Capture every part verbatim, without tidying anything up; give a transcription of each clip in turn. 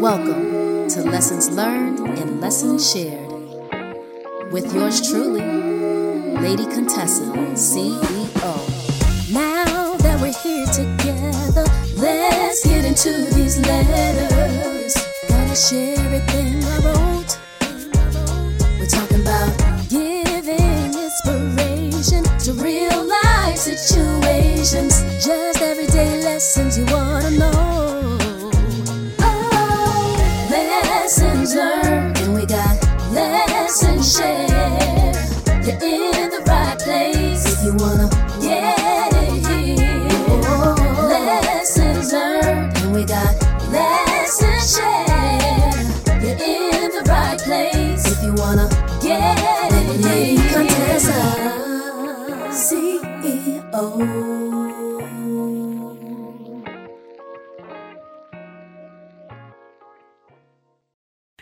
Welcome to Lessons Learned and Lessons Shared with yours truly, Lady Contessa, C E O. Now that we're here together, let's get into these letters. Gotta share everything I wrote. We're talking about giving inspiration to real life situations. Just everyday lessons you wanna know. Lessons learned, and we got lessons shared. You're in the right place if you wanna get it here. Oh, lessons learned, and we got lessons shared. You're in the right place if you wanna get it here. Lady Contessa, C E O.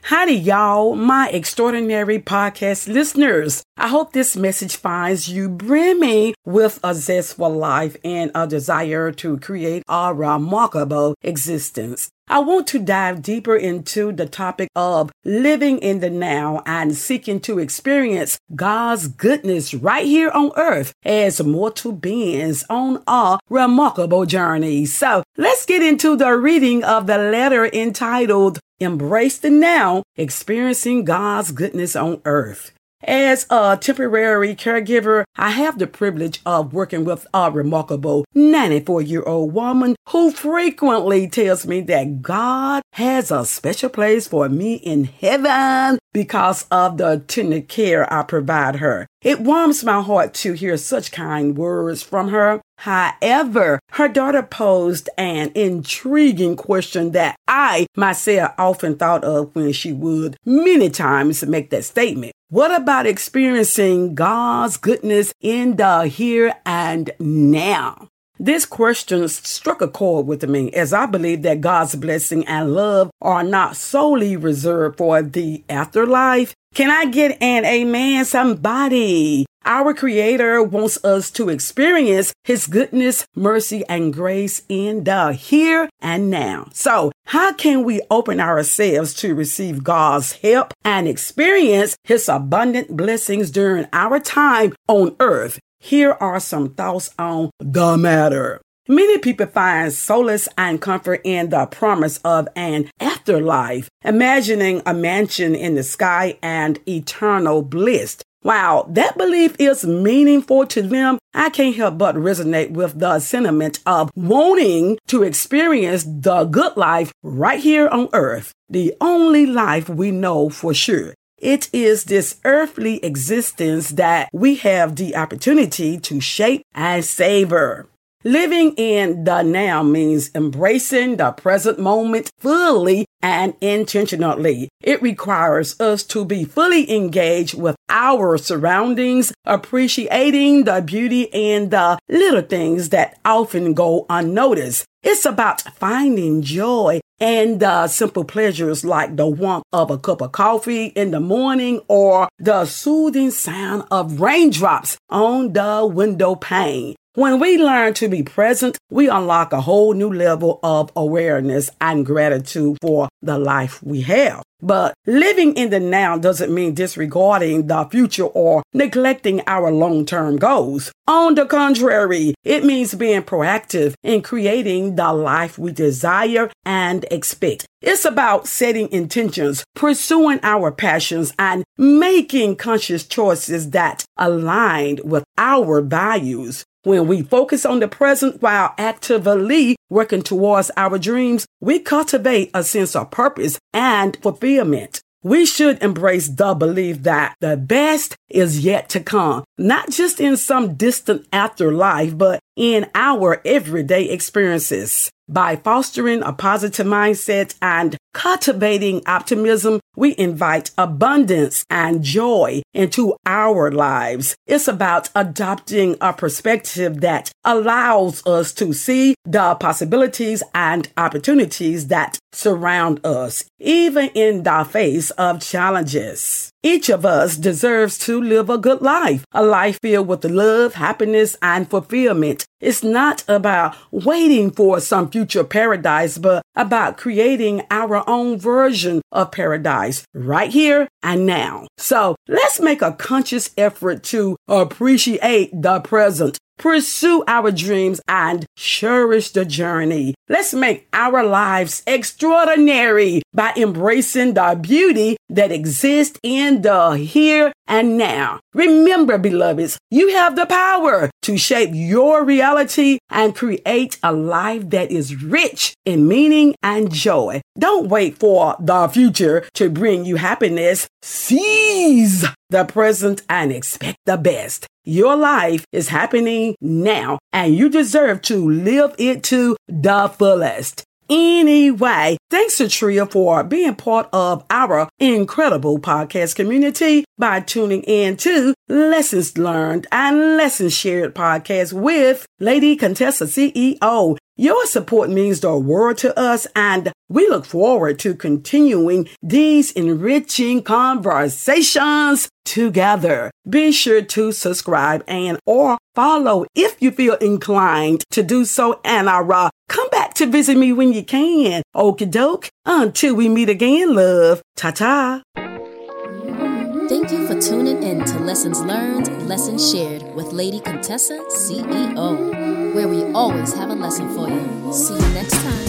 Howdy, y'all, my extraordinary podcast listeners. I hope this message finds you brimming with a zest for life and a desire to create a remarkable existence. I want to dive deeper into the topic of living in the now and seeking to experience God's goodness right here on earth as mortal beings on a remarkable journey. So let's get into the reading of the letter entitled, Embrace the Now, Experiencing God's Goodness on Earth. As a temporary caregiver, I have the privilege of working with a remarkable ninety-four-year-old woman who frequently tells me that God has a special place for me in heaven because of the tender care I provide her. It warms my heart to hear such kind words from her. However, her daughter posed an intriguing question that I myself often thought of when she would many times make that statement. What about experiencing God's goodness in the here and now? This question struck a chord with me, as I believe that God's blessing and love are not solely reserved for the afterlife. Can I get an amen, somebody? Our Creator wants us to experience His goodness, mercy, and grace in the here and now. So how can we open ourselves to receive God's help and experience His abundant blessings during our time on earth? Here are some thoughts on the matter. Many people find solace and comfort in the promise of an afterlife, imagining a mansion in the sky and eternal bliss. While that belief is meaningful to them, I can't help but resonate with the sentiment of wanting to experience the good life right here on earth, the only life we know for sure. It is this earthly existence that we have the opportunity to shape and savor. Living in the now means embracing the present moment fully and intentionally. It requires us to be fully engaged with our surroundings, appreciating the beauty and the little things that often go unnoticed. It's about finding joy and the simple pleasures like the warmth of a cup of coffee in the morning or the soothing sound of raindrops on the window pane. When we learn to be present, we unlock a whole new level of awareness and gratitude for the life we have. But living in the now doesn't mean disregarding the future or neglecting our long-term goals. On the contrary, it means being proactive in creating the life we desire and expect. It's about setting intentions, pursuing our passions, and making conscious choices that align with our values. When we focus on the present while actively working towards our dreams, we cultivate a sense of purpose and fulfillment. We should embrace the belief that the best is yet to come, not just in some distant afterlife, but in our everyday experiences. By fostering a positive mindset and cultivating optimism, we invite abundance and joy into our lives. It's about adopting a perspective that allows us to see the possibilities and opportunities that surround us, even in the face of challenges. Each of us deserves to live a good life, a life filled with love, happiness, and fulfillment. It's not about waiting for some future paradise, but about creating our own version of paradise right here and now. So let's make a conscious effort to appreciate the present, pursue our dreams, and cherish the journey. Let's make our lives extraordinary by embracing the beauty that exists in the here and now. Remember, beloveds, you have the power to shape your reality and create a life that is rich in meaning and joy. Don't wait for the future to bring you happiness. Seize the present and expect the best. Your life is happening now, and you deserve to live it to the fullest. Anyway, thanks to Tria for being part of our incredible podcast community by tuning in to Lessons Learned and Lessons Shared podcast with Lady Contessa, C E O. Your support means the world to us, and we look forward to continuing these enriching conversations together. Be sure to subscribe and or follow if you feel inclined to do so, and I uh, come back to visit me when you can. Okie doke. Until we meet again, love. Ta-ta. Thank you for tuning in to Lessons Learned, Lessons Shared with Lady Contessa, C E O, where we always have a lesson for you. See you next time.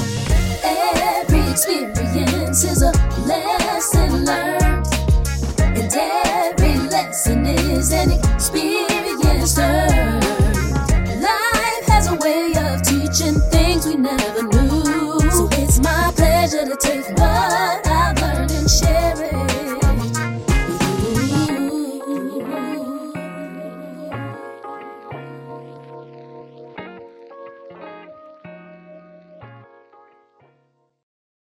Every experience is a lesson learned, and every lesson is an experience learned.